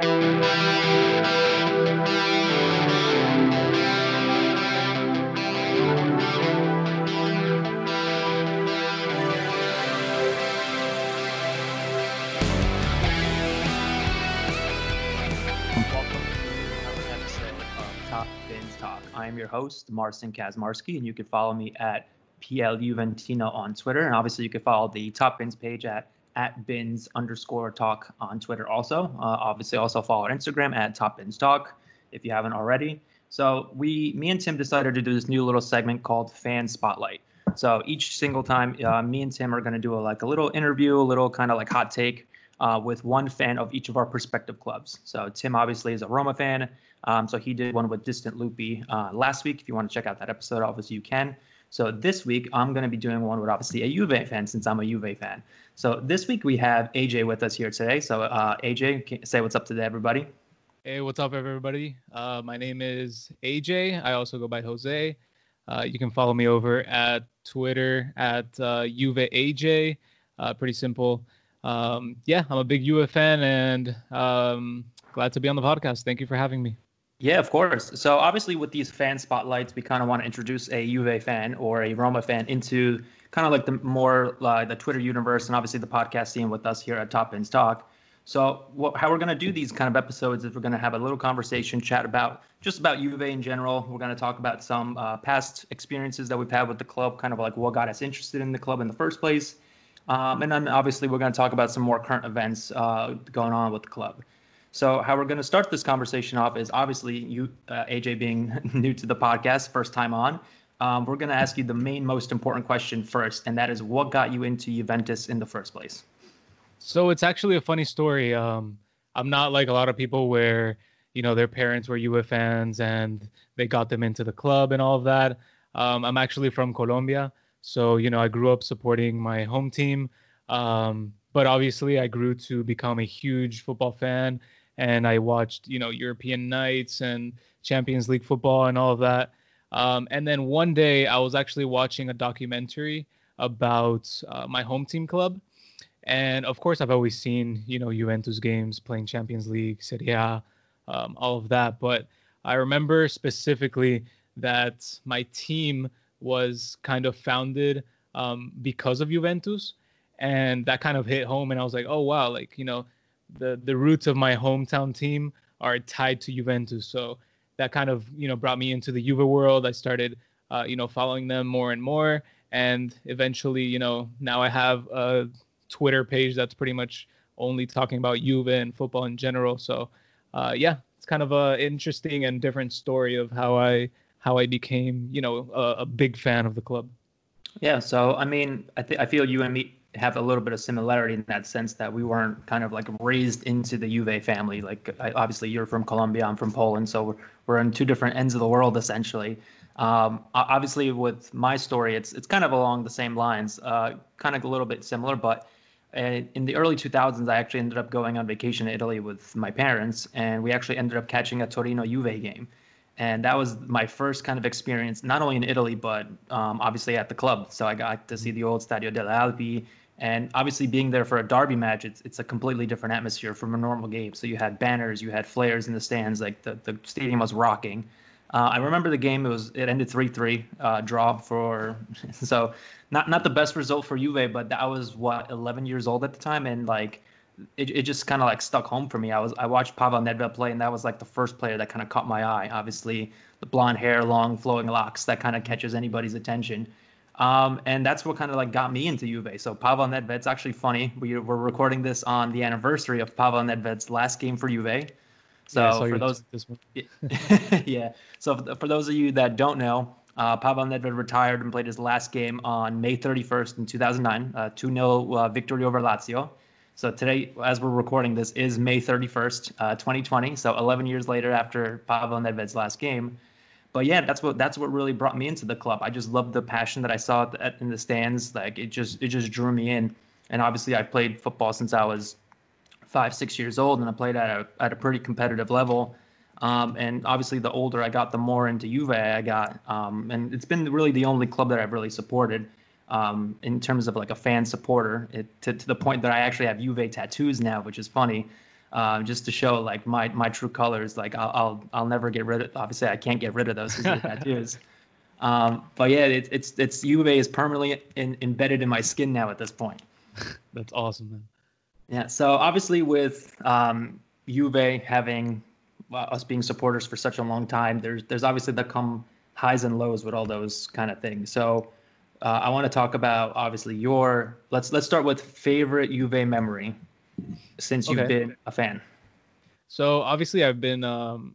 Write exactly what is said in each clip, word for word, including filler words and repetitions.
I'm your host, Marcin Kazmarski, and you can follow me at P L Juventino on Twitter. And obviously, you can follow the Top Bins page at, at Bins underscore talk on Twitter also. Uh, obviously, also follow our Instagram at Top Bins Talk if you haven't already. So we, me and Tim decided to do this new little segment called Fan Spotlight. So each single time, uh, me and Tim are going to do a, like a little interview, a little kind of like hot take uh, with one fan of each of our respective clubs. So Tim obviously is a Roma fan. Um, so he did one with Distant Loopy uh, last week. If you want to check out that episode, obviously you can. So this week, I'm going to be doing one with obviously a Juve fan since I'm a Juve fan. So this week we have A J with us here today. So uh, A J, say what's up to everybody. Hey, what's up, everybody? Uh, my name is A J. I also go by Jose. Uh, you can follow me over at Twitter at uh, Juve A J. Uh, pretty simple. Um, yeah, I'm a big Juve fan and um, glad to be on the podcast. Thank you for having me. Yeah, of course. So obviously with these fan spotlights, we kind of want to introduce a Juve fan or a Roma fan into kind of like the more uh, the Twitter universe and obviously the podcast scene with us here at Top Bins Talk. So what, how we're going to do these kind of episodes is we're going to have a little conversation, chat about just about Juve in general. We're going to talk about some uh, past experiences that we've had with the club, kind of like what got us interested in the club in the first place. Um, and then obviously we're going to talk about some more current events uh, going on with the club. So how we're going to start this conversation off is obviously you, uh, A J, being new to the podcast, first time on. Um, we're going to ask you the main, most important question first, and that is what got you into Juventus in the first place? So it's actually a funny story. Um, I'm not like a lot of people where, you know, their parents were Juve fans and they got them into the club and all of that. Um, I'm actually from Colombia. So, you know, I grew up supporting my home team. Um, but obviously I grew to become a huge football fan. And I watched, you know, European nights and Champions League football and all of that. Um, and then one day I was actually watching a documentary about uh, my home team club. And of course, I've always seen, you know, Juventus games, playing Champions League, Serie A, um, all of that. But I remember specifically that my team was kind of founded um, because of Juventus. And that kind of hit home. And I was like, oh, wow, like, you know, The the roots of my hometown team are tied to Juventus. So that kind of, you know, brought me into the Juve world. I started, uh, you know, following them more and more. And eventually, you know, now I have a Twitter page that's pretty much only talking about Juve and football in general. So, uh, yeah, it's kind of a interesting and different story of how I how I became, you know, a, a big fan of the club. Yeah. So, I mean, I th- I feel you and me have a little bit of similarity in that sense that we weren't kind of like raised into the Juve family. Like I, obviously you're from Colombia, I'm from Poland. So we're, we're in two different ends of the world, essentially. Um, obviously with my story, it's, it's kind of along the same lines, uh, kind of a little bit similar, but uh, in the early two thousands, I actually ended up going on vacation to Italy with my parents. And we actually ended up catching a Torino Juve game. And that was my first kind of experience, not only in Italy, but um, obviously at the club. So I got to see the old Stadio delle Alpi. And obviously being there for a derby match, it's it's a completely different atmosphere from a normal game. So you had banners, you had flares in the stands, like the, the stadium was rocking. Uh, I remember the game, it was it ended three three uh, draw for, so not, not the best result for Juve, but I was, what, eleven years old at the time. And like, it it just kind of like stuck home for me. I was I watched Pavel Nedved play, and that was like the first player that kind of caught my eye. Obviously, the blonde hair, long flowing locks, that kind of catches anybody's attention. Um, and that's what kind of like got me into Juve. So Pavel Nedved's actually funny. We were recording this on the anniversary of Pavel Nedved's last game for Juve. So yeah, for those, this one. yeah. So for those of you that don't know, uh, Pavel Nedved retired and played his last game on May thirty-first in two thousand nine, a two nil uh, victory over Lazio. So today, as we're recording this, is May thirty-first, uh, twenty twenty. So eleven years later after Pavel Nedved's last game. But yeah, that's what that's what really brought me into the club. I just loved the passion that I saw at, in the stands. Like it just it just drew me in. And obviously, I played football since I was five, six years old, and I played at a at a pretty competitive level. Um, and obviously, the older I got, the more into Juve I got. Um, and it's been really the only club that I've really supported um, in terms of like a fan supporter. It, to to the point that I actually have Juve tattoos now, which is funny. um, just to show like my my true colors. Like I'll I'll, I'll never get rid of. Obviously, I can't get rid of those tattoos. Um, but yeah, it, it's it's Juve is permanently in, embedded in my skin now at this point. That's awesome, man. Yeah. So obviously, with um, Juve having uh, us being supporters for such a long time, there's there's obviously the come highs and lows with all those kind of things. So uh, I want to talk about obviously your let's let's start with favorite Juve memory since you've okay. been a fan. So obviously, I've been um,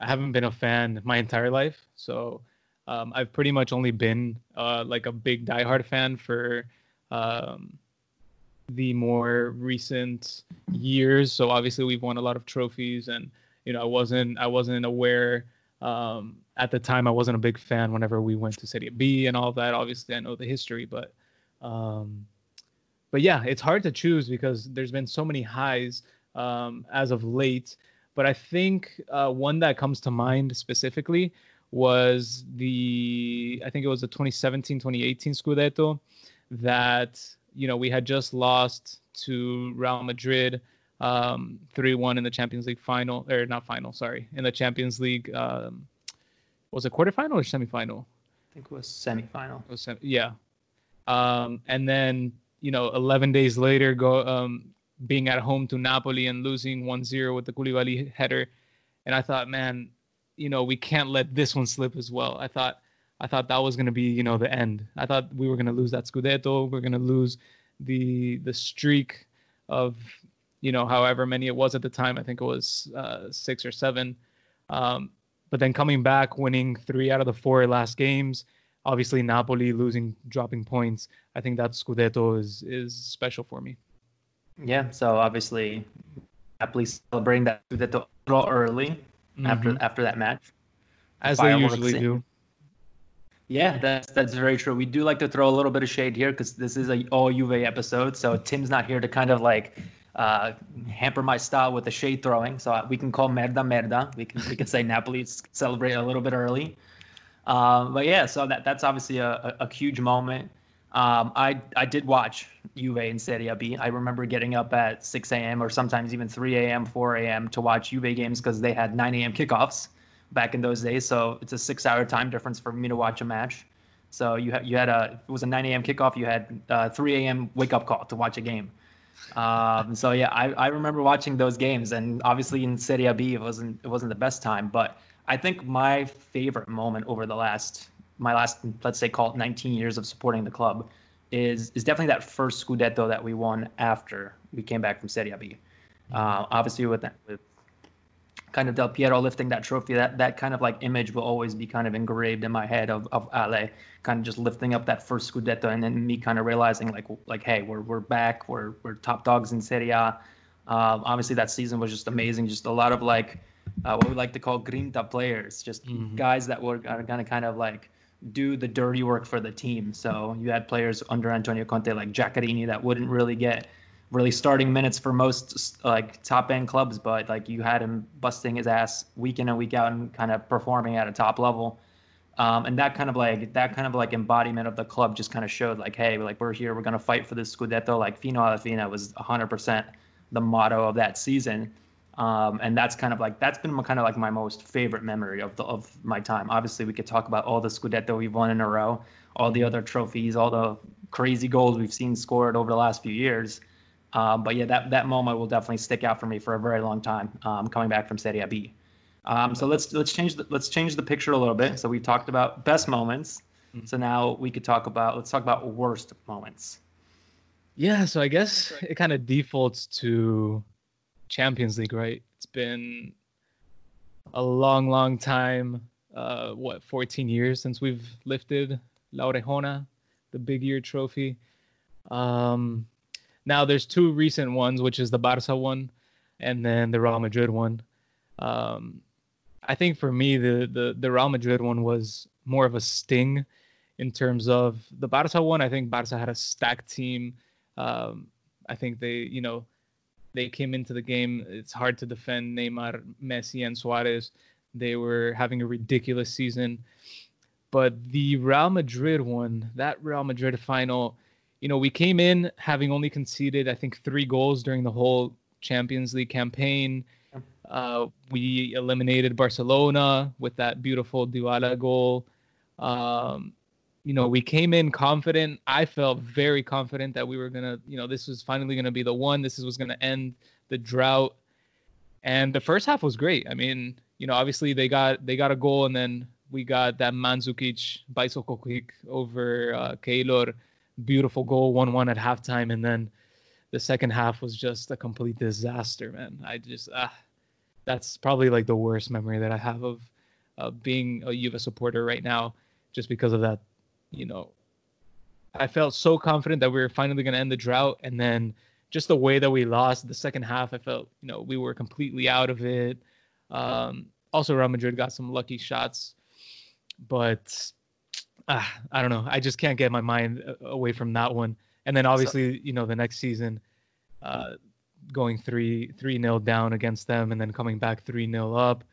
I haven't been a fan my entire life. So um, I've pretty much only been uh, like a big diehard fan for. Um, the more recent years. So obviously we've won a lot of trophies, and you know I wasn't I wasn't aware um at the time. I wasn't a big fan whenever we went to Serie B and all that. Obviously I know the history, but um but yeah, it's hard to choose because there's been so many highs um as of late. But I think uh one that comes to mind specifically was the I think it was the twenty seventeen twenty eighteen Scudetto that you know, we had just lost to Real Madrid um, three one in the Champions League final, or not final, sorry, in the Champions League, um, was it quarterfinal or semifinal? I think it was semifinal. It was sem- yeah. Um, and then, you know, eleven days later, go um, being at home to Napoli and losing one zero with the Koulibaly header. And I thought, man, you know, we can't let this one slip as well. I thought, I thought that was going to be, you know, the end. I thought we were going to lose that Scudetto. We're going to lose the the streak of, you know, however many it was at the time. I think it was uh, six or seven. Um, but then coming back, winning three out of the four last games. Obviously, Napoli losing, dropping points. I think that Scudetto is is special for me. Yeah. So obviously, Napoli celebrating that Scudetto a little early mm-hmm. after after that match, as they usually do. Yeah, that's that's very true. We do like to throw a little bit of shade here because this is a all Juve episode. So Tim's not here to kind of like uh, hamper my style with the shade throwing. So we can call merda merda. We can we can say Napoli celebrate a little bit early. Um, but yeah, so that that's obviously a, a, a huge moment. Um, I I did watch Juve in Serie B. I remember getting up at six a.m. or sometimes even three a.m., four a.m. to watch Juve games because they had nine a.m. kickoffs back in those days. So it's a six hour time difference for me to watch a match. So you had, you had a, it was a nine a.m. kickoff. You had a three a.m. wake up call to watch a game. Um, so yeah, I, I remember watching those games, and obviously in Serie B, it wasn't, it wasn't the best time, but I think my favorite moment over the last, my last, let's say call it nineteen years of supporting the club is, is definitely that first Scudetto that we won after we came back from Serie B. Uh, obviously with that, with, kind of Del Piero lifting that trophy, that that kind of like image will always be kind of engraved in my head of, of Ale kind of just lifting up that first Scudetto, and then me kind of realizing like, like hey, we're we're back, we're we're top dogs in Serie A. Um, obviously that season was just amazing, just a lot of like uh, what we like to call grinta players, just mm-hmm. guys that were going to kind of like do the dirty work for the team. So you had players under Antonio Conte like Giaccherini that wouldn't really get really starting minutes for most like top end clubs, but like you had him busting his ass week in and week out and kind of performing at a top level. Um, and that kind of like, that kind of like embodiment of the club just kind of showed like, hey, like we're here, we're going to fight for this Scudetto. Like Fino alla Fine was a hundred percent the motto of that season. Um, and that's kind of like, that's been my, kind of like my most favorite memory of the, of my time. Obviously we could talk about all the Scudetto we've won in a row, all the other trophies, all the crazy goals we've seen scored over the last few years. Um, but yeah, that, that moment will definitely stick out for me for a very long time. Um, coming back from Serie B, um, so let's let's change the, let's change the picture a little bit. So we've talked about best moments, mm-hmm. so now we could talk about let's talk about worst moments. Yeah, so I guess it kind of defaults to Champions League, right? It's been a long, long time. Uh, what, fourteen years since we've lifted La Orejona, the Big Ear Trophy. Um. Now, there's two recent ones, which is the Barça one and then the Real Madrid one. Um, I think for me, the, the, the Real Madrid one was more of a sting in terms of the Barça one. I think Barça had a stacked team. Um, I think they, you know, they came into the game. It's hard to defend Neymar, Messi, and Suarez. They were having a ridiculous season. But the Real Madrid one, that Real Madrid final... You know, we came in having only conceded, I think, three goals during the whole Champions League campaign. Uh, we eliminated Barcelona with that beautiful Dybala goal. Um, you know, we came in confident. I felt very confident that we were going to, you know, this was finally going to be the one. This was going to end the drought. And the first half was great. I mean, you know, obviously they got they got a goal, and then we got that Mandžukić bicycle kick over uh, Keylor. Beautiful goal, one one at halftime. And then the second half was just a complete disaster, man. I just, ah, that's probably like the worst memory that I have of uh, being a Juve supporter right now, just because of that. You know, I felt so confident that we were finally going to end the drought. And then just the way that we lost the second half, I felt, you know, we were completely out of it. Um, also, Real Madrid got some lucky shots. But uh, I don't know. I just can't get my mind away from that one. And then obviously, so, you know, the next season, uh, going three three nil down against them, and then coming back three nil up,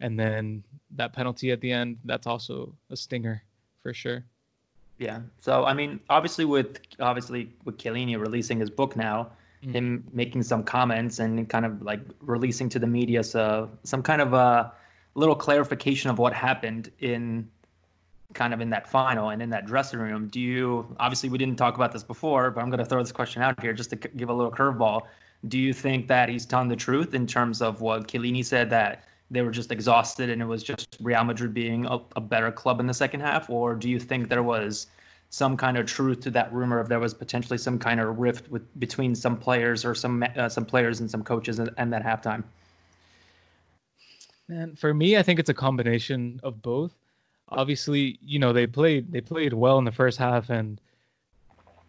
and then that penalty at the end. That's also a stinger for sure. Yeah. So I mean, obviously with obviously with Chiellini releasing his book now, mm. him making some comments and kind of like releasing to the media, so some kind of a little clarification of what happened in. Kind of in that final and in that dressing room, do you, obviously we didn't talk about this before, but I'm going to throw this question out here just to c- give a little curveball. Do you think that he's telling the truth in terms of what Chiellini said, that they were just exhausted and it was just Real Madrid being a, a better club in the second half? Or do you think there was some kind of truth to that rumor if there was potentially some kind of rift with between some players or some uh, some players and some coaches and, and that halftime? And for me, I think it's a combination of both. Obviously, you know, they played they played well in the first half, and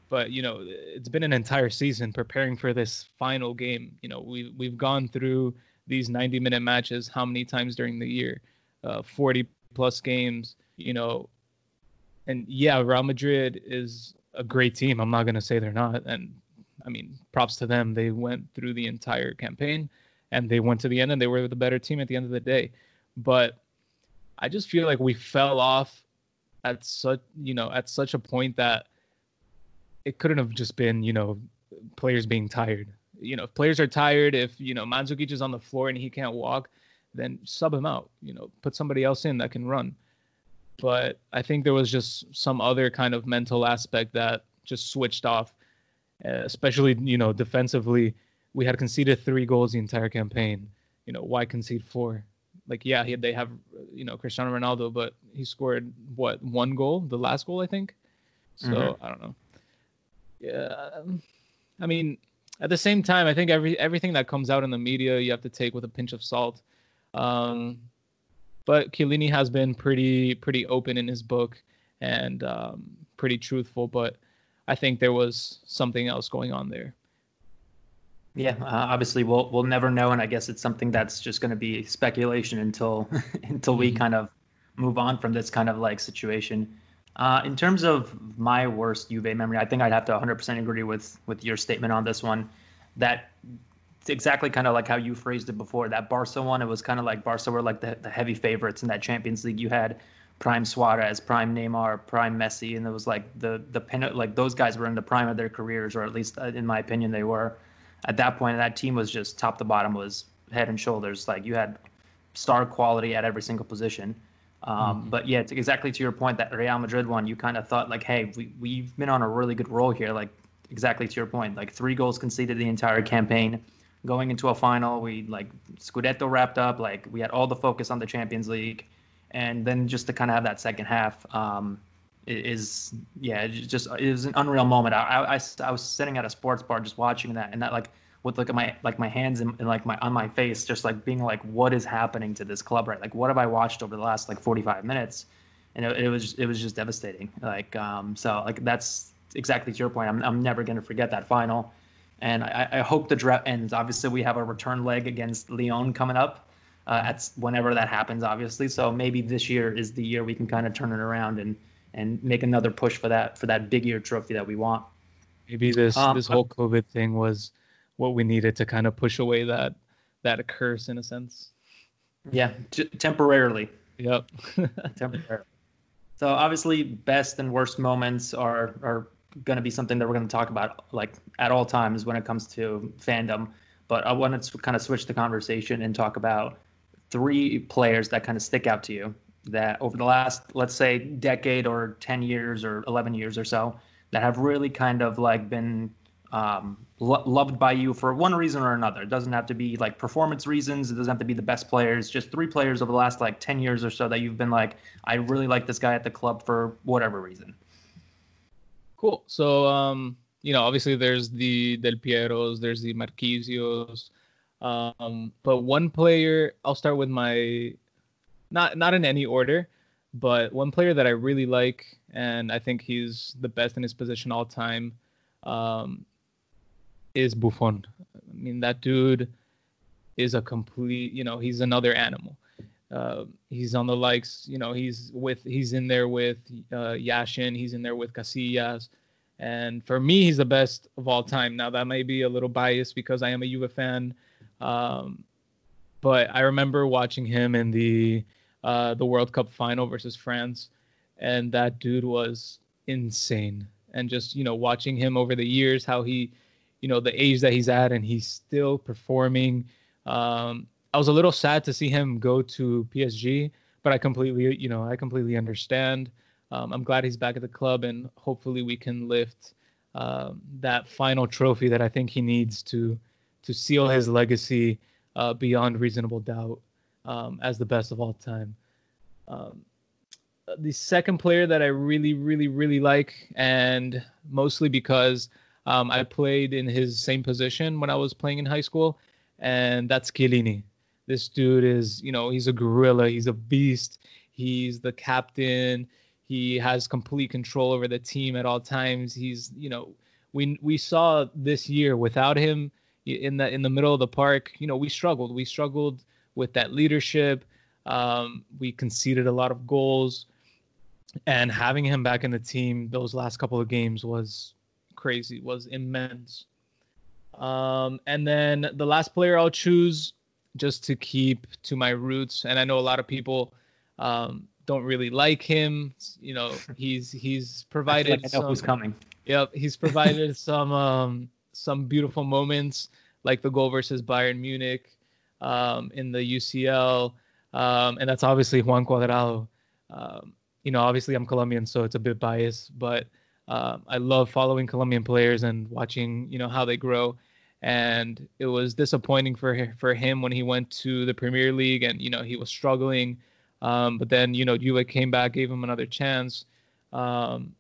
but you know, it's been an entire season preparing for this final game. You know, we we've gone through these ninety minute matches how many times during the year, uh, forty plus games. You know, and yeah, Real Madrid is a great team. I'm not gonna say they're not, and I mean, props to them. They went through the entire campaign, and they went to the end, and they were the better team at the end of the day, but. I just feel like we fell off at such, you know, at such a point that it couldn't have just been, you know, players being tired. You know, if players are tired, if, you know, Mandžukić is on the floor and he can't walk, then sub him out, you know, put somebody else in that can run. But I think there was just some other kind of mental aspect that just switched off, especially, you know, defensively. We had conceded three goals the entire campaign. You know, why concede four? Like, yeah, he, they have, you know, Cristiano Ronaldo, but he scored, what, one goal? The last goal, I think? So, mm-hmm. I don't know. Yeah. I mean, at the same time, I think every everything that comes out in the media, you have to take with a pinch of salt. Um, but Chiellini has been pretty pretty open in his book and um, pretty truthful, but I think there was something else going on there. Yeah, uh, obviously we'll we'll never know, and I guess it's something that's just going to be speculation until until we kind of move on from this kind of like situation. Uh, in terms of my worst Juve memory, I think I'd have to one hundred percent agree with with your statement on this one. That it's exactly kind of like how you phrased it before. That Barca one, it was kind of like Barca were like the, the heavy favorites in that Champions League. You had prime Suarez, prime Neymar, prime Messi, and it was like the the like those guys were in the prime of their careers, or at least in my opinion they were. At that point, that team was just top to bottom, was head and shoulders. Like you had star quality at every single position. Um, mm-hmm. But yeah, it's exactly to your point, that Real Madrid one, you kind of thought like, hey, we, we've been on a really good roll here. Like exactly to your point, like three goals conceded the entire campaign. Going into a final, we like Scudetto wrapped up. Like we had all the focus on the Champions League. And then just to kind of have that second half um, is, yeah, it just it was an unreal moment. I, I, I was sitting at a sports bar just watching that, and that like with like my like my hands and, and like my on my face, just like being like, what is happening to this club, right? Like, what have I watched over the last like forty-five minutes? And it, it was it was just devastating. Like um, so like that's exactly to your point. I'm I'm never gonna forget that final, and I, I hope the draft ends. Obviously, we have a return leg against Lyon coming up. Uh, that's whenever that happens, obviously. So maybe this year is the year we can kind of turn it around and. and make another push for that for that big year trophy that we want. Maybe this um, this whole COVID thing was what we needed to kind of push away that that curse in a sense. Yeah, t- temporarily. Yep. temporarily. So obviously, best and worst moments are are going to be something that we're going to talk about like at all times when it comes to fandom. But I wanted to kind of switch the conversation and talk about three players that kind of stick out to you that over the last, let's say, decade or ten years or eleven years or so, that have really kind of like been um, lo- loved by you for one reason or another. It doesn't have to be like performance reasons. It doesn't have to be the best players. Just three players over the last like ten years or so that you've been like, I really like this guy at the club for whatever reason. Cool. So, um, you know, obviously there's the Del Pieros, there's the Marchisios. Um, but one player, I'll start with my, not not in any order, but one player that I really like, and I think he's the best in his position all time, um, is Buffon. I mean, that dude is a complete, you know, he's another animal. Uh, he's on the likes, you know, he's with, he's in there with uh, Yashin, he's in there with Casillas. And for me, he's the best of all time. Now, that may be a little biased because I am a Juve fan. Um, but I remember watching him in the uh, the World Cup final versus France. And that dude was insane. And just, you know, watching him over the years, how he, you know, the age that he's at and he's still performing. Um, I was a little sad to see him go to P S G, but I completely, you know, I completely understand. Um, I'm glad he's back at the club, and hopefully we can lift um, that final trophy that I think he needs to to seal his legacy uh, beyond reasonable doubt um, as the best of all time. Um, the second player that I really, really, really like, and mostly because um, I played in his same position when I was playing in high school, and that's Chiellini. This dude is, you know, he's a gorilla. He's a beast. He's the captain. He has complete control over the team at all times. He's, you know, we we saw this year without him in the in the middle of the park. You know, we struggled. We struggled with that leadership. Um, we conceded a lot of goals, and having him back in the team those last couple of games was crazy. Was immense. Um, and then the last player I'll choose, just to keep to my roots. And I know a lot of people. Um, Don't really like him, you know. He's he's provided. I, feel like I know some, who's coming? Yep, he's provided some um, some beautiful moments, like the goal versus Bayern Munich um, in the U C L, um, and that's obviously Juan Cuadrado. Um, you know, obviously I'm Colombian, so it's a bit biased, but um, I love following Colombian players and watching, you know, how they grow. And it was disappointing for for him when he went to the Premier League, and you know he was struggling. Um, but then, you know, Juve came back, gave him another chance. Um,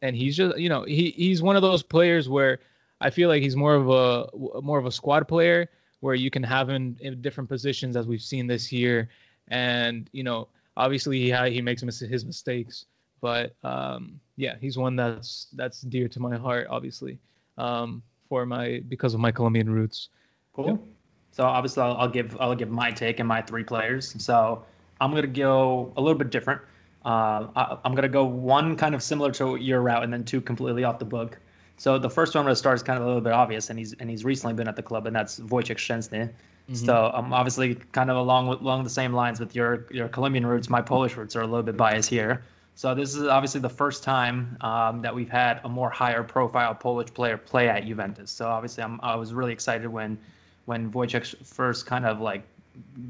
and he's just, you know, he, he's one of those players where I feel like he's more of a more of a squad player where you can have him in different positions, as we've seen this year. And, you know, obviously he, he makes his mistakes. But, um, yeah, he's one that's that's dear to my heart, obviously, um, for my because of my Colombian roots. Cool. Yeah. So obviously I'll, I'll give I'll give my take and my three players. So I'm going to go a little bit different. Uh, I, I'm going to go one kind of similar to your route and then two completely off the book. So the first one I'm going to start is kind of a little bit obvious, and he's and he's recently been at the club, and that's Wojciech Szczęsny. Mm-hmm. So I'm um, obviously kind of along with, along the same lines with your, your Colombian roots. My Polish roots are a little bit biased here. So this is obviously the first time um, that we've had a more higher profile Polish player play at Juventus. So obviously I'm, I was really excited when when Wojciech first kind of like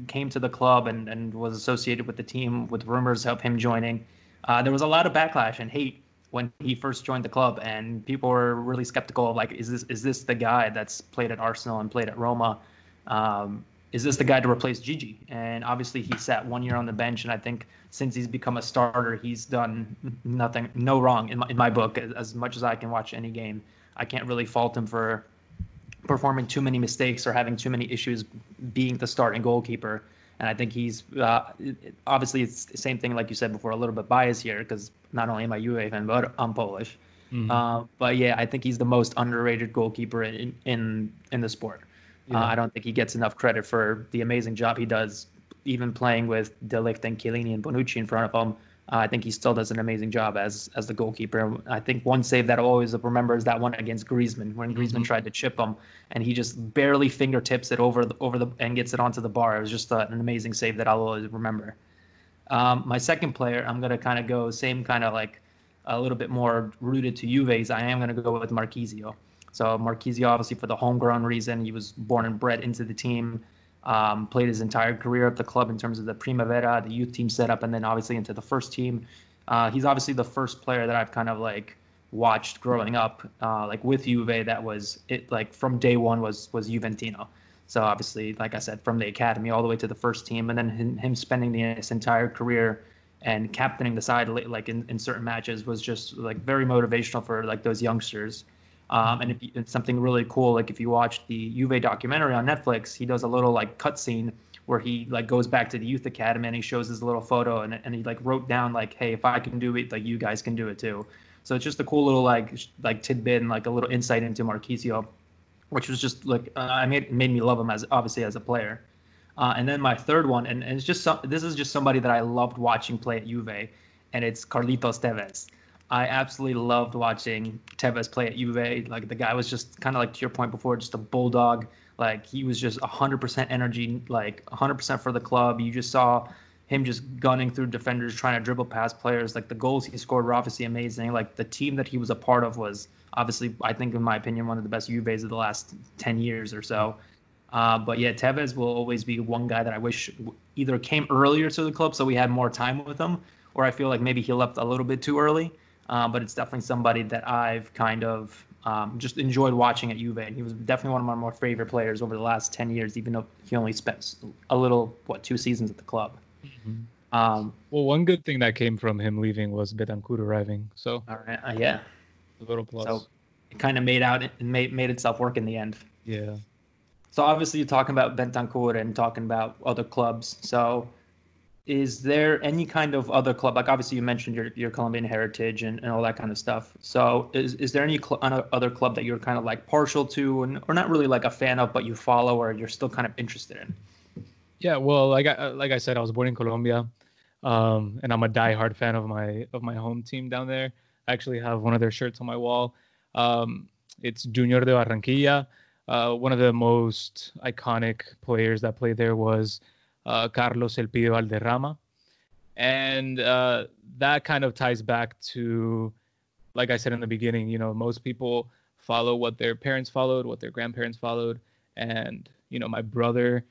came to the club and, and was associated with the team with rumors of him joining. Uh, there was a lot of backlash and hate when he first joined the club, and people were really skeptical of like, is this is this the guy that's played at Arsenal and played at Roma? Um, is this the guy to replace Gigi? And obviously he sat one year on the bench, and I think since he's become a starter, he's done nothing, no wrong in my, in my book. As much as I can watch any game, I can't really fault him for performing too many mistakes or having too many issues being the starting goalkeeper. And I think he's uh, obviously it's the same thing, like you said before, a little bit biased here because not only am I Juve fan, but I'm Polish. Mm-hmm. Uh, but yeah, I think he's the most underrated goalkeeper in in, in the sport. Yeah. Uh, I don't think he gets enough credit for the amazing job he does, even playing with De Ligt and Chiellini and Bonucci in front of him. Uh, I think he still does an amazing job as as the goalkeeper. I think one save that I'll always remember is that one against Griezmann, when Griezmann mm-hmm. tried to chip him, and he just barely fingertips it over the, over the and gets it onto the bar. It was just a, an amazing save that I'll always remember. Um, my second player, I'm going to kind of go same kind of like a little bit more rooted to Juve's. I am going to go with Marchisio. So Marchisio, obviously for the homegrown reason, he was born and bred into the team, um, played his entire career at the club in terms of the Primavera, the youth team setup, and then obviously into the first team. Uh, he's obviously the first player that I've kind of like watched growing up, uh, like with Juve, that was it, like from day one was was Juventino. So obviously, like I said, from the academy all the way to the first team, and then him, him spending the, his entire career and captaining the side like in, in certain matches was just like very motivational for like those youngsters. Um, and if you, it's something really cool, like if you watch the Juve documentary on Netflix, he does a little like cutscene where he like goes back to the youth academy and he shows his little photo and and he like wrote down like, hey, if I can do it, like you guys can do it too. So it's just a cool little like like tidbit and like a little insight into Marchisio, which was just like uh, I made made me love him as obviously as a player. Uh, and then my third one, and, and it's just some, this is just somebody that I loved watching play at Juve, and it's Carlitos Tevez. I absolutely loved watching Tevez play at Juve. Like the guy was just kind of like to your point before, just a bulldog. Like he was just one hundred percent energy, like one hundred percent for the club. You just saw him just gunning through defenders, trying to dribble past players. Like the goals he scored were obviously amazing. Like the team that he was a part of was obviously, I think in my opinion, one of the best Juves of the last ten years or so. Uh, but yeah, Tevez will always be one guy that I wish either came earlier to the club so we had more time with him, or I feel like maybe he left a little bit too early. Uh, but it's definitely somebody that I've kind of um, just enjoyed watching at Juve. And he was definitely one of my more favorite players over the last ten years, even though he only spent a little, what, two seasons at the club. Mm-hmm. Um, well, one good thing that came from him leaving was Bentancur arriving. So, all right, uh, yeah. A little plus. So it kind of made out and it made, made itself work in the end. Yeah. So obviously you're talking about Bentancur and talking about other clubs. So is there any kind of other club? Like obviously you mentioned your, your Colombian heritage and, and all that kind of stuff. So is, is there any cl- other club that you're kind of like partial to and or not really like a fan of, but you follow or you're still kind of interested in? Yeah, well, like I, like I said, I was born in Colombia, um, and I'm a diehard fan of my of my home team down there. I actually have one of their shirts on my wall. Um, it's Junior de Barranquilla. Uh, one of the most iconic players that played there was uh, Carlos El Pibe Valderrama. And uh, that kind of ties back to, like I said in the beginning, you know, most people follow what their parents followed, what their grandparents followed. And, you know, my brother,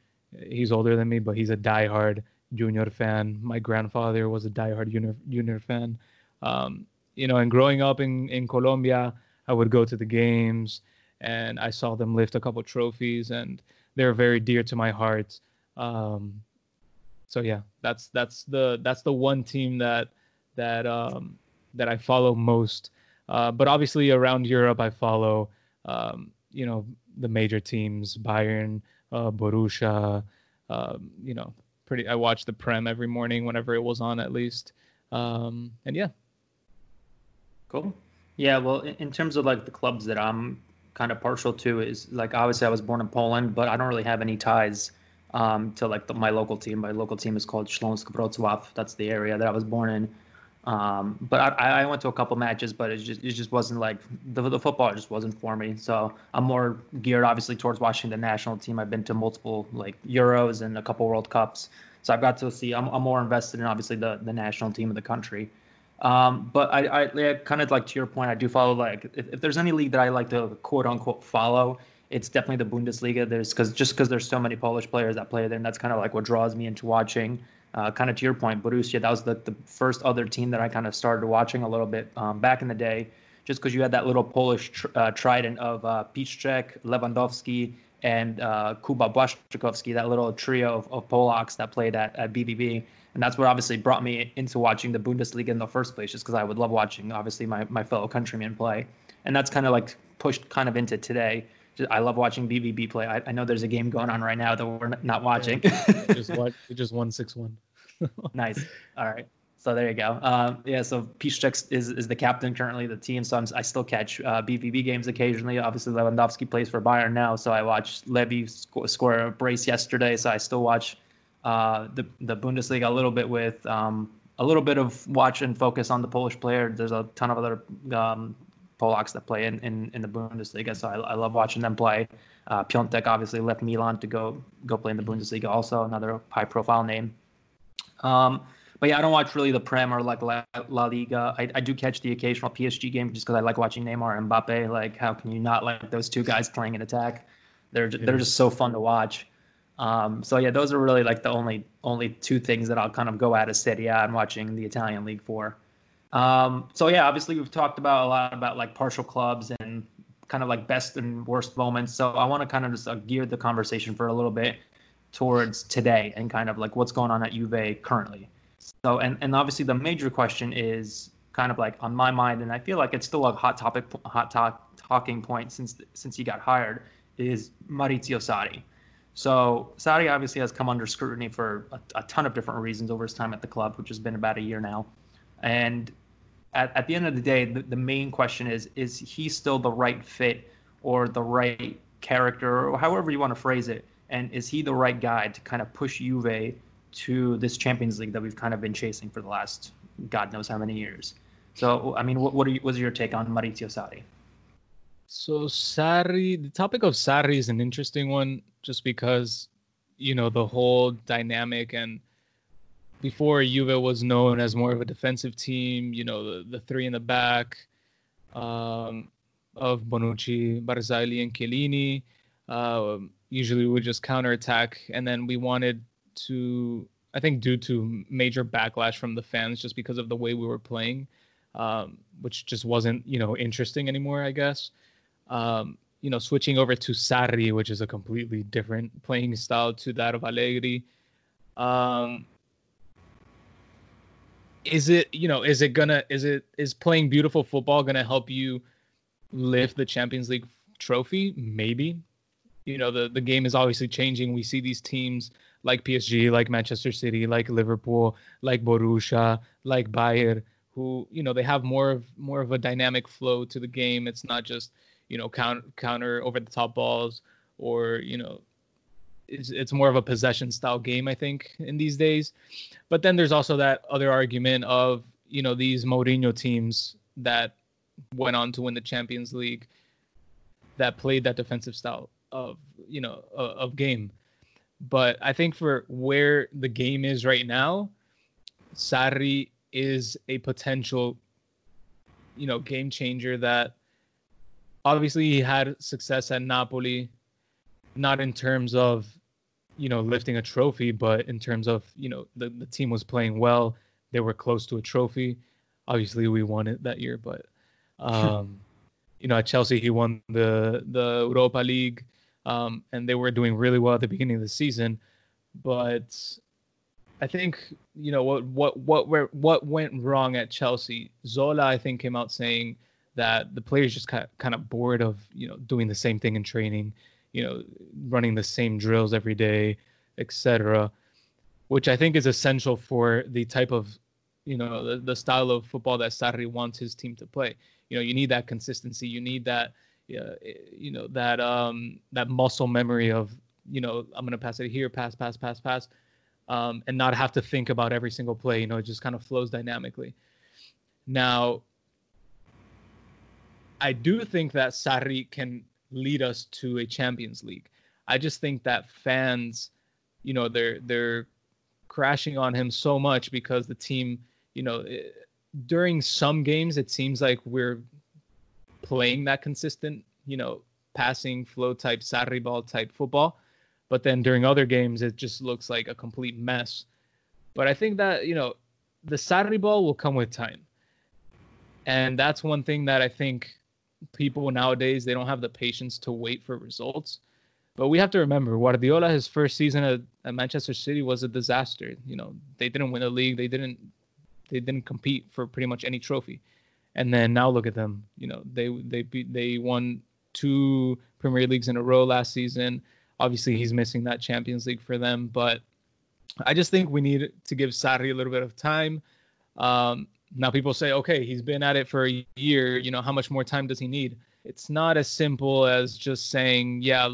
he's older than me, but he's a diehard Junior fan. My grandfather was a diehard Junior, junior fan. Um, you know, and growing up in, in Colombia, I would go to the games. And I saw them lift a couple trophies, and they're very dear to my heart. Um, so yeah, that's that's the that's the one team that that um, that I follow most. Uh, but obviously, around Europe, I follow um, you know the major teams: Bayern, uh, Borussia. Um, you know, pretty. I watch the Prem every morning whenever it was on, at least. Um, and yeah, cool. Yeah, well, in terms of like the clubs that I'm kind of partial to is like obviously I was born in Poland, but I don't really have any ties um, to like the, my local team. My local team is called Śląsk Wrocław. That's the area that I was born in. Um, but I, I went to a couple matches, but it just it just wasn't like the the football just wasn't for me. So I'm more geared obviously towards watching the national team. I've been to multiple like Euros and a couple World Cups, so I've got to see. I'm, I'm more invested in obviously the the national team of the country. Um, but I, I, I kind of like to your point, I do follow like if, if there's any league that I like to quote unquote follow, it's definitely the Bundesliga. There's because just because there's so many Polish players that play there, and that's kind of like what draws me into watching. Uh, kind of to your point, Borussia, that was the, the first other team that I kind of started watching a little bit um, back in the day, just because you had that little Polish tr- uh, trident of uh, Piszczek, Lewandowski, and uh, Kuba Błaszczykowski, that little trio of, of Polacks that played at, at B B B. And that's what obviously brought me into watching the Bundesliga in the first place, just because I would love watching, obviously, my, my fellow countrymen play. And that's kind of like pushed kind of into today. Just, I love watching B B B play. I, I know there's a game going on right now that we're not watching. We just won six one. Nice. All right. So there you go. Um, yeah, so Piszczek is, is the captain currently of the team, so I'm, I still catch uh, B V B games occasionally. Obviously, Lewandowski plays for Bayern now, so I watched Levy sc- score a brace yesterday, so I still watch uh, the the Bundesliga a little bit with um, a little bit of watch and focus on the Polish player. There's a ton of other um, Polacks that play in, in, in the Bundesliga, so I, I love watching them play. Uh, Piątek obviously left Milan to go, go play in the Bundesliga also, another high-profile name. Um But yeah, I don't watch really the Prem or like La, La Liga. I, I do catch the occasional P S G game just because I like watching Neymar and Mbappe. Like, how can you not like those two guys playing in attack? They're yeah. they're just so fun to watch. Um, so yeah, those are really like the only only two things that I'll kind of go at as Serie A and watching the Italian league for. Um, so yeah, obviously we've talked about a lot about like partial clubs and kind of like best and worst moments. So I want to kind of just uh, gear the conversation for a little bit towards today and kind of like what's going on at Juve currently. So, and, and obviously the major question is kind of like on my mind, and I feel like it's still a hot topic, hot talk, talking point since, since he got hired, is Maurizio Sarri. So Sarri obviously has come under scrutiny for a, a ton of different reasons over his time at the club, which has been about a year now. And at, at the end of the day, the, the main question is, is he still the right fit or the right character, or however you want to phrase it? And is he the right guy to kind of push Juve to this Champions League that we've kind of been chasing for the last God knows how many years? So, I mean, what, what, are you, what is your take on Maurizio Sarri? So Sarri, the topic of Sarri is an interesting one, just because, you know, the whole dynamic, and before Juve was known as more of a defensive team, you know, the, the three in the back um, of Bonucci, Barzagli, and Chiellini. Uh, usually we would just counterattack. And then we wanted to, I think due to major backlash from the fans just because of the way we were playing, um, which just wasn't, you know, interesting anymore, I guess. Um, you know, switching over to Sarri, which is a completely different playing style to that of Allegri. Um, is it, you know, is it gonna, is it, is playing beautiful football gonna help you lift the Champions League trophy? Maybe. You know, the, the game is obviously changing. We see these teams like P S G, like Manchester City, like Liverpool, like Borussia, like Bayern, who, you know, they have more of, more of a dynamic flow to the game. It's not just, you know, counter, counter over the top balls, or, you know, it's, it's more of a possession style game, I think, in these days. But then there's also that other argument of, you know, these Mourinho teams that went on to win the Champions League that played that defensive style of, you know, of game. But I think for where the game is right now, Sarri is a potential, you know, game changer that, obviously, he had success at Napoli, not in terms of, you know, lifting a trophy, but in terms of, you know, the, the team was playing well. They were close to a trophy. Obviously, we won it that year, but, um, you know, at Chelsea, he won the, the Europa League, um, and they were doing really well at the beginning of the season. But I think, you know, what what what where, what went wrong at Chelsea? Zola, I think, came out saying that the players just kind of bored of, you know, doing the same thing in training, you know, running the same drills every day, et cetera, which I think is essential for the type of, you know, the, the style of football that Sarri wants his team to play. You know, you need that consistency. You need that, uh, you know, that um, that muscle memory of, you know, I'm going to pass it here, pass, pass, pass, pass, um, and not have to think about every single play. You know, it just kind of flows dynamically. Now, I do think that Sarri can lead us to a Champions League. I just think that fans, you know, they're they're crashing on him so much because the team, you know, it, during some games, it seems like we're playing that consistent, you know, passing flow type, Sarri ball type football. But then during other games, it just looks like a complete mess. But I think that, you know, the Sarri ball will come with time. And that's one thing that I think people nowadays, they don't have the patience to wait for results. But we have to remember, Guardiola, his first season at, at Manchester City was a disaster. You know, they didn't win the league, they didn't they didn't compete for pretty much any trophy. And then now look at them. You know, they they beat, they won two Premier Leagues in a row last season. Obviously, he's missing that Champions League for them, but I just think we need to give Sarri a little bit of time. Um Now, people say, okay, he's been at it for a year. You know, how much more time does he need? It's not as simple as just saying, yeah,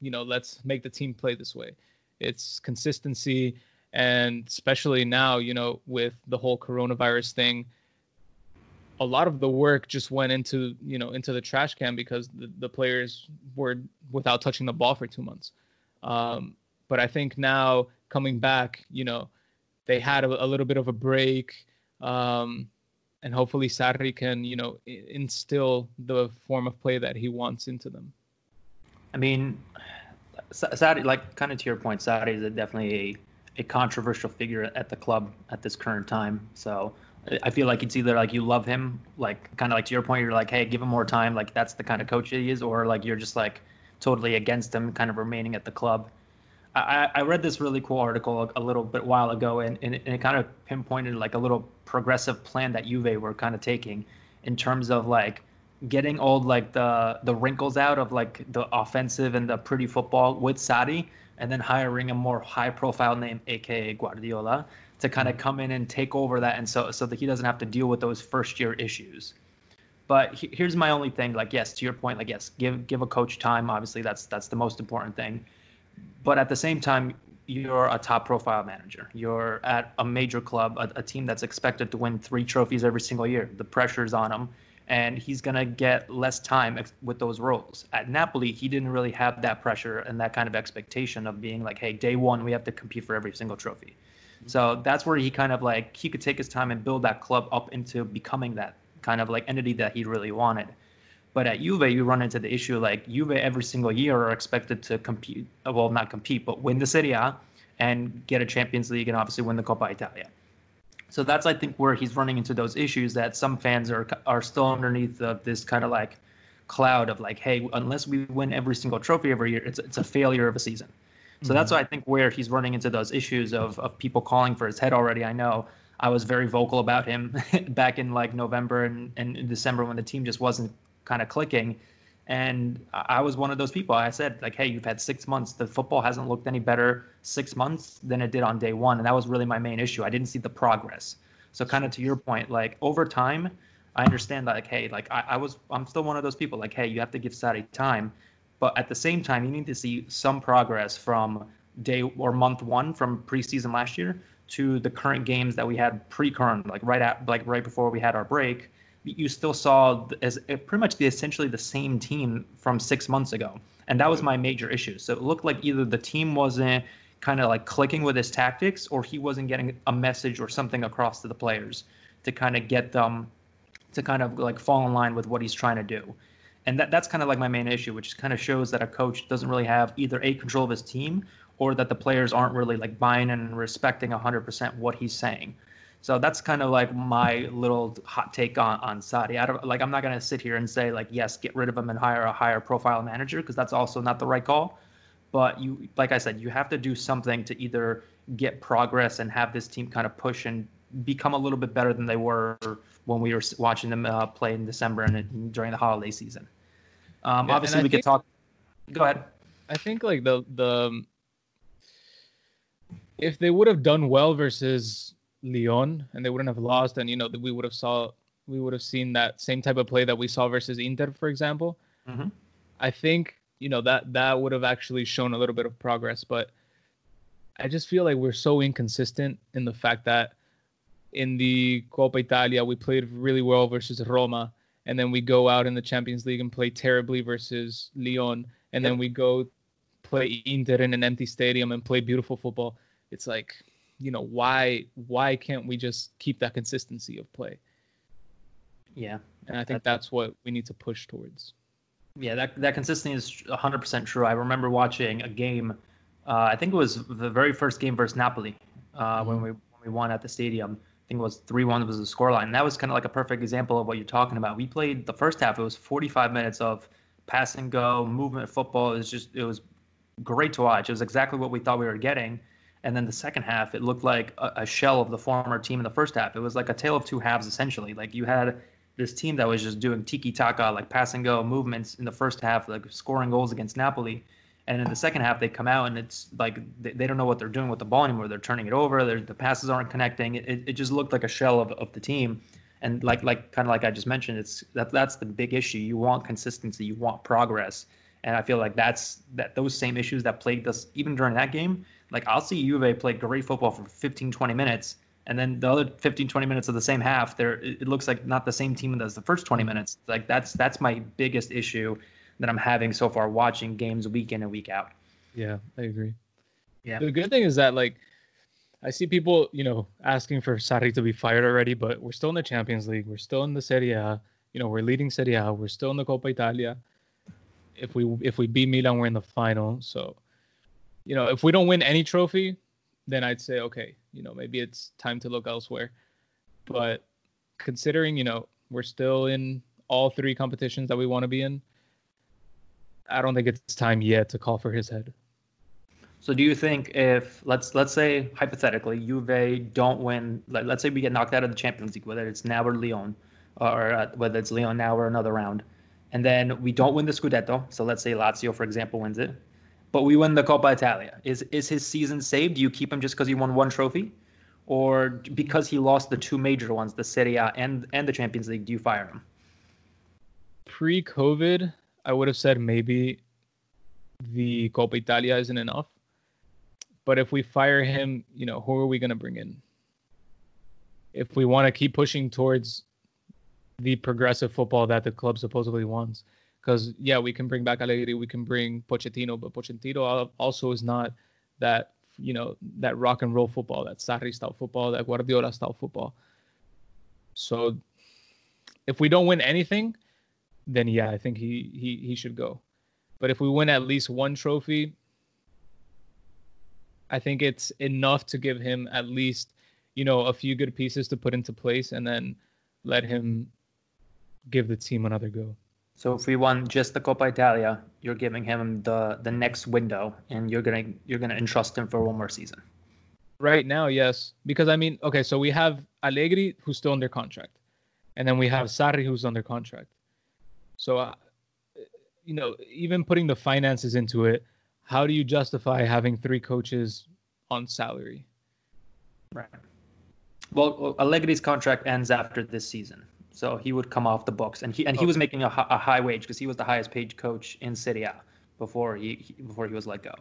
you know, let's make the team play this way. It's consistency. And especially now, you know, with the whole coronavirus thing, a lot of the work just went into, you know, into the trash can because the, the players were without touching the ball for two months. Um, but I think now coming back, you know, they had a, a little bit of a break. Um, and hopefully Sarri can, you know, instill the form of play that he wants into them. I mean, Sarri, like kind of to your point, Sarri is definitely a, a controversial figure at the club at this current time. So I feel like it's either like you love him, like kind of like to your point, you're like, hey, give him more time. Like that's the kind of coach he is, or like you're just like totally against him, kind of remaining at the club. I, I read this really cool article a, a little bit while ago, and, and, it, and it kind of pinpointed like a little progressive plan that Juve were kind of taking in terms of like getting old, like the, the wrinkles out of like the offensive and the pretty football with Sarri, and then hiring a more high profile name, A K A Guardiola, to kind of come in and take over that. And so, so that he doesn't have to deal with those first year issues. But he, here's my only thing. Like, yes, to your point, like, yes, give, give a coach time. Obviously that's, that's the most important thing. But at the same time, you're a top-profile manager. You're at a major club, a, a team that's expected to win three trophies every single year. The pressure's on him, and he's going to get less time ex- with those roles. At Napoli, he didn't really have that pressure and that kind of expectation of being like, hey, day one, we have to compete for every single trophy. Mm-hmm. So that's where he kind of like, he could take his time and build that club up into becoming that kind of like entity that he really wanted. But at Juve, you run into the issue like Juve every single year are expected to compete, well, not compete, but win the Serie A and get a Champions League and obviously win the Coppa Italia. So that's, I think, where he's running into those issues that some fans are are still underneath the, this kind of like cloud of like, hey, unless we win every single trophy every year, it's it's a failure of a season. So mm-hmm. that's, I think, where he's running into those issues of of people calling for his head already. I know. I was very vocal about him back in like November and, and December when the team just wasn't kind of clicking, and I was one of those people. I said like, hey, you've had six months, the football hasn't looked any better six months than it did on day one, and that was really my main issue. I didn't see the progress. So kind of to your point, like over time I understand that, like, hey, like I, I was I'm still one of those people like, hey, you have to give Sarri time, but at the same time you need to see some progress from day or month one from preseason last year to the current games that we had pre-current, like right at like right before we had our break. You still saw as pretty much the essentially the same team from six months ago. And that was my major issue. So it looked like either the team wasn't kind of like clicking with his tactics, or he wasn't getting a message or something across to the players to kind of get them to kind of like fall in line with what he's trying to do. And that that's kind of like my main issue, which kind of shows that a coach doesn't really have either a control of his team, or that the players aren't really like buying and respecting one hundred percent what he's saying. So that's kind of like my little hot take on, on Sarri. I don't like, I'm not going to sit here and say like, yes, get rid of him and hire a higher profile manager, because that's also not the right call. But you, like I said, you have to do something to either get progress and have this team kind of push and become a little bit better than they were when we were watching them uh, play in December and, and during the holiday season. Um, yeah, obviously we think, could talk. Go ahead. I think like the, the, if they would have done well versus Lyon and they wouldn't have lost, and you know that we would have saw we would have seen that same type of play that we saw versus Inter, for example. Mm-hmm. I think you know that that would have actually shown a little bit of progress, but I just feel like we're so inconsistent in the fact that in the Coppa Italia we played really well versus Roma, and then we go out in the Champions League and play terribly versus Lyon, and yep. then we go play Inter in an empty stadium and play beautiful football. It's like, you know, why why can't we just keep that consistency of play? Yeah. And I think that's, that's what we need to push towards. Yeah, that that consistency is one hundred percent true. I remember watching a game, uh, I think it was the very first game versus Napoli, uh, mm-hmm. when we when we won at the stadium. I think it was three one was the scoreline. And that was kind of like a perfect example of what you're talking about. We played the first half. It was forty-five minutes of pass and go, movement football. It was just, it was great to watch. It was exactly what we thought we were getting. And then the second half, it looked like a, a shell of the former team in the first half. It was like a tale of two halves, essentially. Like you had this team that was just doing tiki-taka, like pass and go movements in the first half, like scoring goals against Napoli. And in the second half, they come out and it's like they, they don't know what they're doing with the ball anymore. They're turning it over. They're, the passes aren't connecting. It, it just looked like a shell of, of the team. And like like kind of like I just mentioned, it's that that's the big issue. You want consistency. You want progress. And I feel like that's that those same issues that plagued us even during that game. Like, I'll see Juve play great football for fifteen, twenty minutes, and then the other fifteen, twenty minutes of the same half, there it looks like not the same team as the first twenty minutes. Like, that's that's my biggest issue that I'm having so far watching games week in and week out. Yeah, I agree. Yeah. The good thing is that, like, I see people, you know, asking for Sarri to be fired already, but we're still in the Champions League. We're still in the Serie A. You know, we're leading Serie A. We're still in the Coppa Italia. If we if we beat Milan, we're in the final. So, you know, if we don't win any trophy, then I'd say, okay, you know, maybe it's time to look elsewhere. But considering, you know, we're still in all three competitions that we want to be in, I don't think it's time yet to call for his head. So do you think if, let's let's say, hypothetically, Juve don't win, let, let's say we get knocked out of the Champions League, whether it's now or Lyon, or uh, whether it's Lyon now or another round, and then we don't win the Scudetto, so let's say Lazio, for example, wins it, but we win the Coppa Italia. Is is his season saved? Do you keep him just because he won one trophy? Or because he lost the two major ones, the Serie A and, and the Champions League, do you fire him? Pre-COVID, I would have said maybe the Coppa Italia isn't enough. But if we fire him, you know, who are we going to bring in? If we want to keep pushing towards the progressive football that the club supposedly wants. Because, yeah, we can bring back Allegri, we can bring Pochettino, but Pochettino also is not that, you know, that rock and roll football, that Sarri-style football, that Guardiola-style football. So if we don't win anything, then, yeah, I think he, he, he should go. But if we win at least one trophy, I think it's enough to give him at least, you know, a few good pieces to put into place and then let him give the team another go. So if we won just the Coppa Italia, you're giving him the, the next window, and you're gonna you're gonna entrust him for one more season. Right now, yes, because I mean, okay, so we have Allegri who's still under contract, and then we have Sarri who's under contract. So, uh, you know, even putting the finances into it, how do you justify having three coaches on salary? Right. Well, Allegri's contract ends after this season. So he would come off the books, and he and he was making a, a high wage because he was the highest paid coach in Serie A before he, he before he was let go.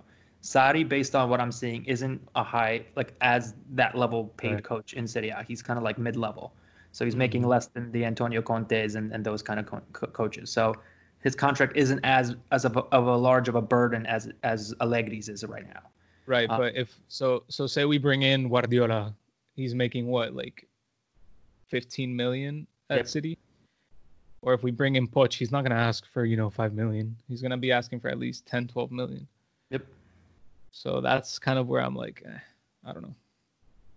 Sarri, based on what I'm seeing, isn't a high like as that level paid right. coach in Serie A. He's kind of like mid level, so he's mm-hmm. making less than the Antonio Contes and, and those kind of co- co- coaches. So his contract isn't as as of a, of a large of a burden as as Allegri's is right now. Right, um, but if so, so say we bring in Guardiola, he's making what like fifteen million. That yep. City, or if we bring in Poch, he's not going to ask for, you know, five million. He's going to be asking for at least ten, twelve million. Yep. So that's kind of where I'm like, eh, I don't know.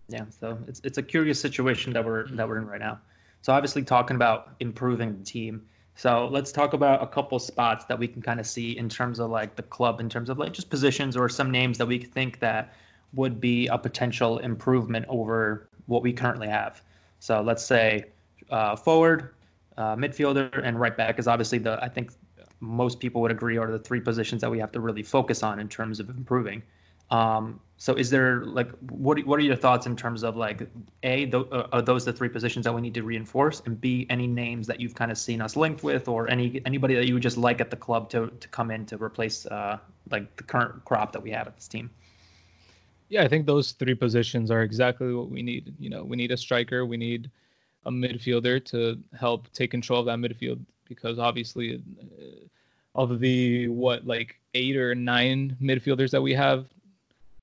Yeah. So it's it's a curious situation that we're that we're in right now. So obviously talking about improving the team. So let's talk about a couple spots that we can kind of see in terms of like the club, in terms of like just positions or some names that we think that would be a potential improvement over what we currently have. So let's say. Uh, forward, uh, midfielder, and right back is obviously the, I think most people would agree, are the three positions that we have to really focus on in terms of improving. Um, so is there, like, what what are your thoughts in terms of, like, A, th- are those the three positions that we need to reinforce, and B, any names that you've kind of seen us linked with, or any anybody that you would just like at the club to, to come in to replace, uh, like, the current crop that we have at this team? Yeah, I think those three positions are exactly what we need. You know, we need a striker, we need a midfielder to help take control of that midfield, because obviously uh, of the what like eight or nine midfielders that we have,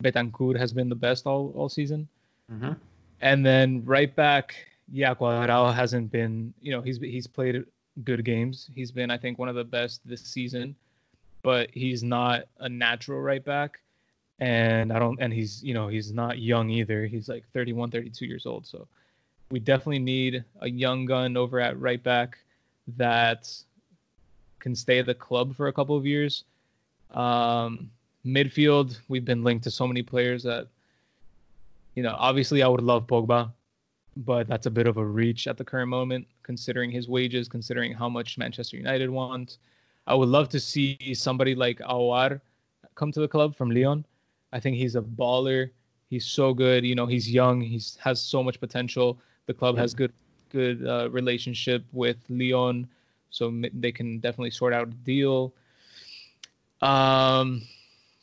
Bentancur has been the best all, all season. Mm-hmm. And then right back, yeah, Cuadrado hasn't been, you know, he's he's played good games. He's been, I think, one of the best this season, but he's not a natural right back, and I don't and he's, you know, he's not young either. He's like thirty-one, thirty-two years old, so we definitely need a young gun over at right back that can stay at the club for a couple of years. Um, midfield, we've been linked to so many players that, you know, obviously I would love Pogba, but that's a bit of a reach at the current moment, considering his wages, considering how much Manchester United want. I would love to see somebody like Aouar come to the club from Lyon. I think he's a baller. He's so good. You know, he's young. He's has so much potential. The club has good good uh, relationship with Lyon, so they can definitely sort out a deal. Um,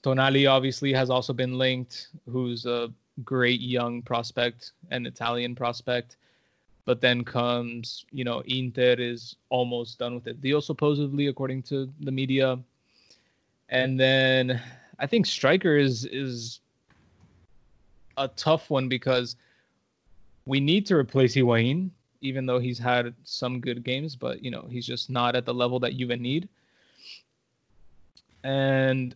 Tonali obviously has also been linked, who's a great young prospect, an Italian prospect. But then comes, you know, Inter is almost done with the deal, supposedly, according to the media. And then I think striker is is a tough one because we need to replace Higuain, even though he's had some good games, but, you know, he's just not at the level that Juve need. And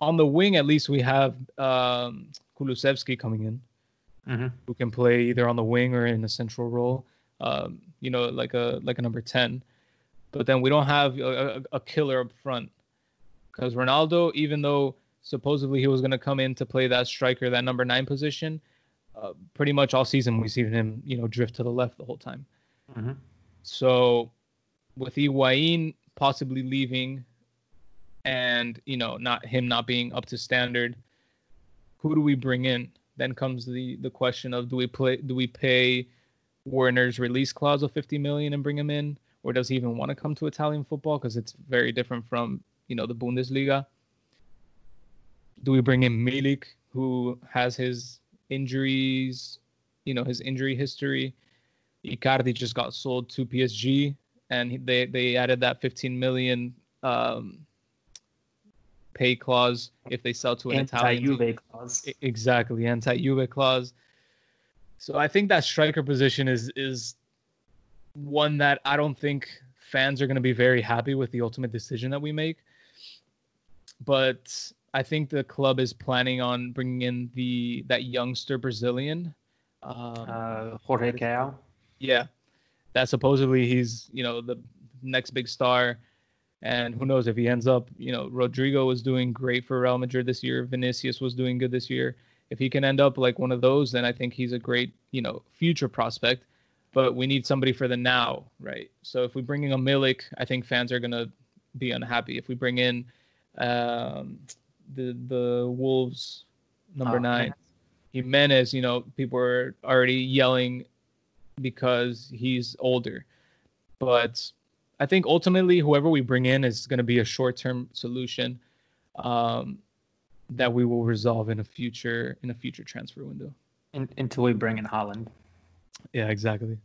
on the wing, at least, we have um, Kulusevski coming in, mm-hmm. who can play either on the wing or in a central role, um, you know, like a like a number ten. But then we don't have a, a killer up front because Ronaldo, even though supposedly he was going to come in to play that striker, that number nine position, uh, pretty much all season we've seen him, you know, drift to the left the whole time. Mm-hmm. So with Higuain possibly leaving and, you know, not him not being up to standard, who do we bring in? Then comes the the question of do we play do we pay Werner's release clause of fifty million and bring him in? Or does he even want to come to Italian football? Because it's very different from, you know, the Bundesliga. Do we bring in Milik, who has his injuries, you know, his injury history? Icardi just got sold to P S G, and they, they added that fifteen million um, pay clause if they sell to an Italian. Anti-Juve clause. Exactly, anti-Juve clause. So I think that striker position is is... one that I don't think fans are going to be very happy with the ultimate decision that we make. But I think the club is planning on bringing in the that youngster Brazilian. Um, uh, Jorge Kau. Yeah. That supposedly he's, you know, the next big star. And who knows if he ends up, you know, Rodrigo was doing great for Real Madrid this year. Vinicius was doing good this year. If he can end up like one of those, then I think he's a great, you know, future prospect. But we need somebody for the now, right? So if we bring in a Milik, I think fans are going to be unhappy. If we bring in um, the the Wolves, number oh, nine, yeah. Jimenez, you know, people are already yelling because he's older. But I think ultimately whoever we bring in is going to be a short-term solution um, that we will resolve in a future in a future transfer window. In, until we bring in Haaland. Yeah, exactly.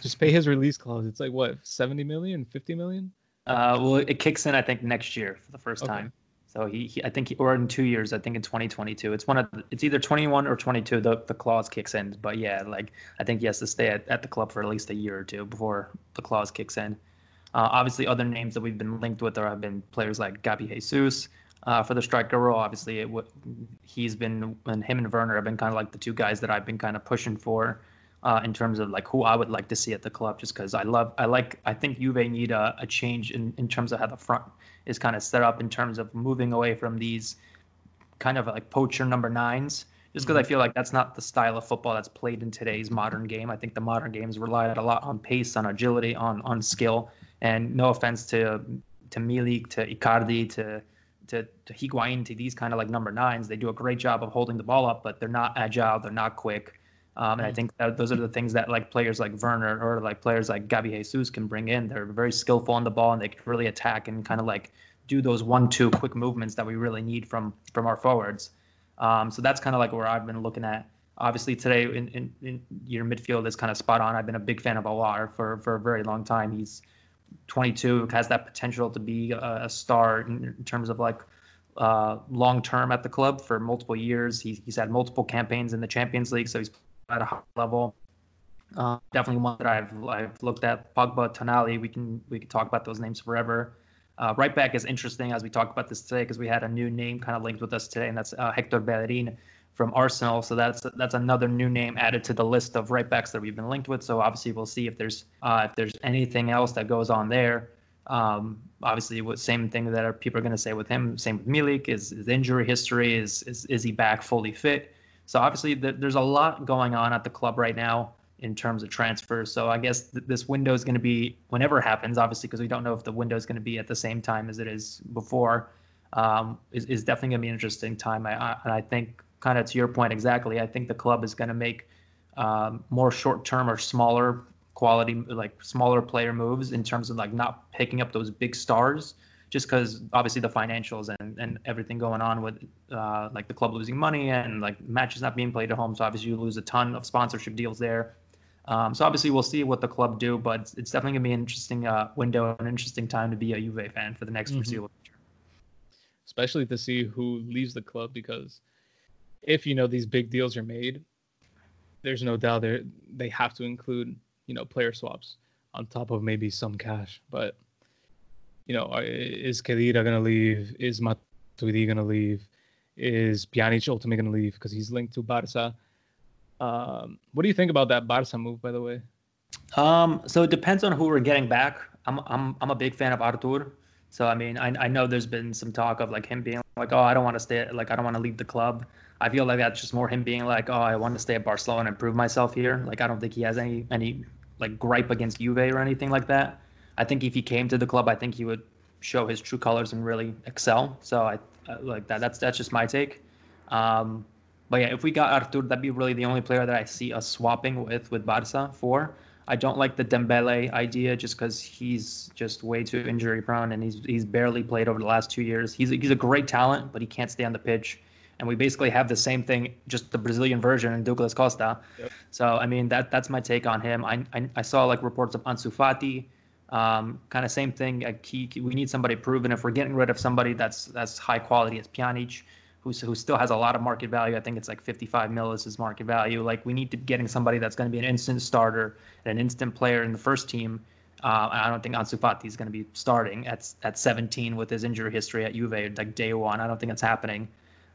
Just pay his release clause. It's like, what, seventy million, fifty million? Uh, well, it kicks in, I think, next year for the first okay. time. So he, he, I think, he, or in two years, I think in twenty twenty-two. It's one of, the, it's either twenty-one or twenty-two, the, the clause kicks in. But yeah, like, I think he has to stay at, at the club for at least a year or two before the clause kicks in. Uh, obviously, other names that we've been linked with have been players like Gabi Jesus. Uh, for the striker role, obviously, it w- he's been, and him and Werner have been kind of like the two guys that I've been kind of pushing for. Uh, in terms of like who I would like to see at the club, just because I love, I like, I think Juve need a, a change in, in terms of how the front is kind of set up in terms of moving away from these kind of like poacher number nines, just because mm-hmm. I feel like that's not the style of football that's played in today's modern game. I think the modern games relied a lot on pace, on agility, on on skill, and no offense to to Milik, to Icardi, to to, to Higuain, to these kind of like number nines. They do a great job of holding the ball up, but they're not agile, they're not quick. Um, and I think that those are the things that like players like Werner or like players like Gabi Jesus can bring in. They're very skillful on the ball and they can really attack and kind of like do those one, two quick movements that we really need from from our forwards. Um, so that's kind of like where I've been looking at. Obviously today in, in, in your midfield is kind of spot on. I've been a big fan of Aouar for, for a very long time. He's twenty-two, has that potential to be a, a star in, in terms of like uh, long term at the club for multiple years. He's, he's had multiple campaigns in the Champions League. So he's at a high level, uh, definitely one that I've I've looked at. Pogba, Tonali, we can we can talk about those names forever. Uh, right back is interesting as we talked about this today because we had a new name kind of linked with us today, and that's uh, Hector Bellerin from Arsenal. So that's that's another new name added to the list of right backs that we've been linked with. So obviously we'll see if there's uh, if there's anything else that goes on there. Um, obviously, what same thing that our people are going to say with him. Same with Milik is his injury history. Is is is he back fully fit? So obviously th- there's a lot going on at the club right now in terms of transfers. So I guess th- this window is going to be, whenever it happens, obviously, because we don't know if the window is going to be at the same time as it is before, um, is, is definitely going to be an interesting time. I, I, and I think kind of to your point exactly, I think the club is going to make um, more short-term or smaller quality, like smaller player moves in terms of like not picking up those big stars, just because obviously the financials and, and everything going on with uh, like the club losing money and like matches not being played at home. So obviously you lose a ton of sponsorship deals there. Um, so obviously we'll see what the club do, but it's, it's definitely gonna be an interesting uh, window, an interesting time to be a Juve fan for the next mm-hmm. foreseeable future. Especially to see who leaves the club because if, you know, these big deals are made, there's no doubt they they have to include, you know, player swaps on top of maybe some cash. But, you know, is Khedira going to leave? Is Matuidi going to leave? Is Pjanic ultimately going to leave because he's linked to Barça? Um, what do you think about that Barça move, by the way? Um, so it depends on who we're getting back. I'm I'm I'm a big fan of Artur. So, I mean, I I know there's been some talk of, like, him being like, oh, I don't want to stay, like, I don't want to leave the club. I feel like that's just more him being like, oh, I want to stay at Barcelona and prove myself here. Like, I don't think he has any, any like, gripe against Juve or anything like that. I think if he came to the club, I think he would show his true colors and really excel. So, I like that. That's that's just my take. Um, but, yeah, if we got Artur, that'd be really the only player that I see us swapping with, with Barca for. I don't like the Dembele idea just because he's just way too injury prone and he's he's barely played over the last two years. He's a, he's a great talent, but he can't stay on the pitch. And we basically have the same thing, just the Brazilian version in Douglas Costa. Yep. So, I mean, that that's my take on him. I I, I saw, like, reports of Ansu Fati, um, kind of same thing. A key, we need somebody proven. If we're getting rid of somebody that's that's high quality as Pjanic, who's, who still has a lot of market value. I think it's like fifty-five mil is his market value. Like, we need to getting somebody that's going to be an instant starter and an instant player in the first team. Uh, I don't think Ansu Fati is going to be starting at at seventeen with his injury history at Juve, like day one. I don't think it's happening.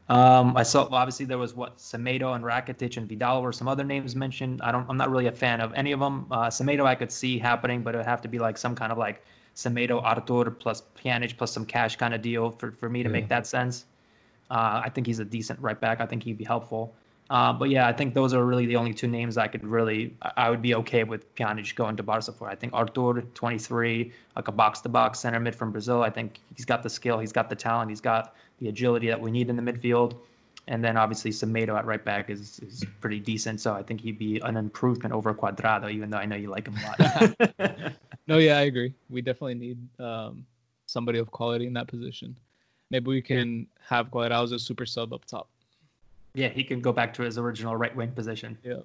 Um, I saw, obviously, there was what, Semedo and Rakitic and Vidal were some other names mentioned. I don't, I'm not really a fan of any of them. Uh, Semedo I could see happening, but it would have to be like some kind of like Semedo, Artur plus Pjanic plus some cash kind of deal for, for me to yeah. make that sense. Uh, I think he's a decent right back. I think he'd be helpful. Uh, but, yeah, I think those are really the only two names I could really – I would be okay with Pjanic going to Barca for. I think Artur, twenty-three, like a box-to-box center mid from Brazil. I think he's got the skill. He's got the talent. He's got the agility that we need in the midfield. And then, obviously, Semedo at right back is, is pretty decent. So I think he'd be an improvement over Cuadrado, even though I know you like him a lot. No, yeah, I agree. We definitely need um, somebody of quality in that position. Maybe we can have Cuadrado as a super sub up top. Yeah, he can go back to his original right wing position. Yeah.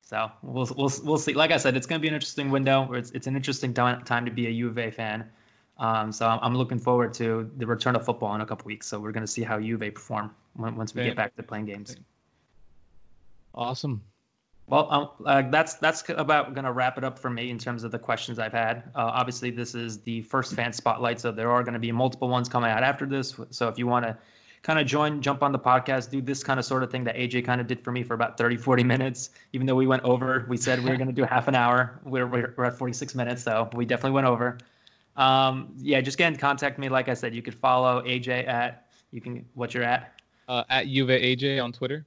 So we'll we'll we'll see. Like I said, it's going to be an interesting window. Where it's it's an interesting time to be a Juve fan. Um, so I'm looking forward to the return of football in a couple weeks. So we're going to see how Juve perform once we yeah. get back to playing games. Awesome. Well, um, uh, that's that's about going to wrap it up for me in terms of the questions I've had. Uh, obviously, this is the first fan spotlight, so there are going to be multiple ones coming out after this. So if you want to kind of join, jump on the podcast, do this kind of sort of thing that A J kind of did for me for about thirty, forty minutes. Even though we went over, we said we were going to do half an hour. We're, we're, we're at forty-six minutes, so we definitely went over. Um, yeah, just get in contact me. Like I said, you could follow A J at, you can, what you're at? Uh, at Juve A J on Twitter.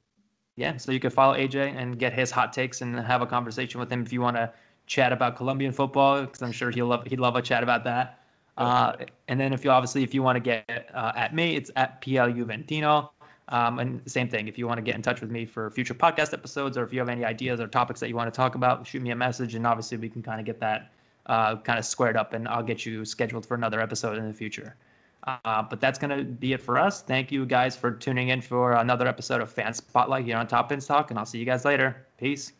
Yeah, so you can follow A J and get his hot takes and have a conversation with him if you want to chat about Colombian football, because I'm sure he'll love he'd love a chat about that. Okay. Uh, and then if you obviously if you want to get uh, at me, it's at P L Juventino. Um, and same thing, if you want to get in touch with me for future podcast episodes, or if you have any ideas or topics that you want to talk about, shoot me a message, and obviously we can kind of get that uh, kind of squared up, and I'll get you scheduled for another episode in the future. Uh, but that's going to be it for us. Thank you guys for tuning in for another episode of Fan Spotlight here on Top Bins Talk, and I'll see you guys later. Peace.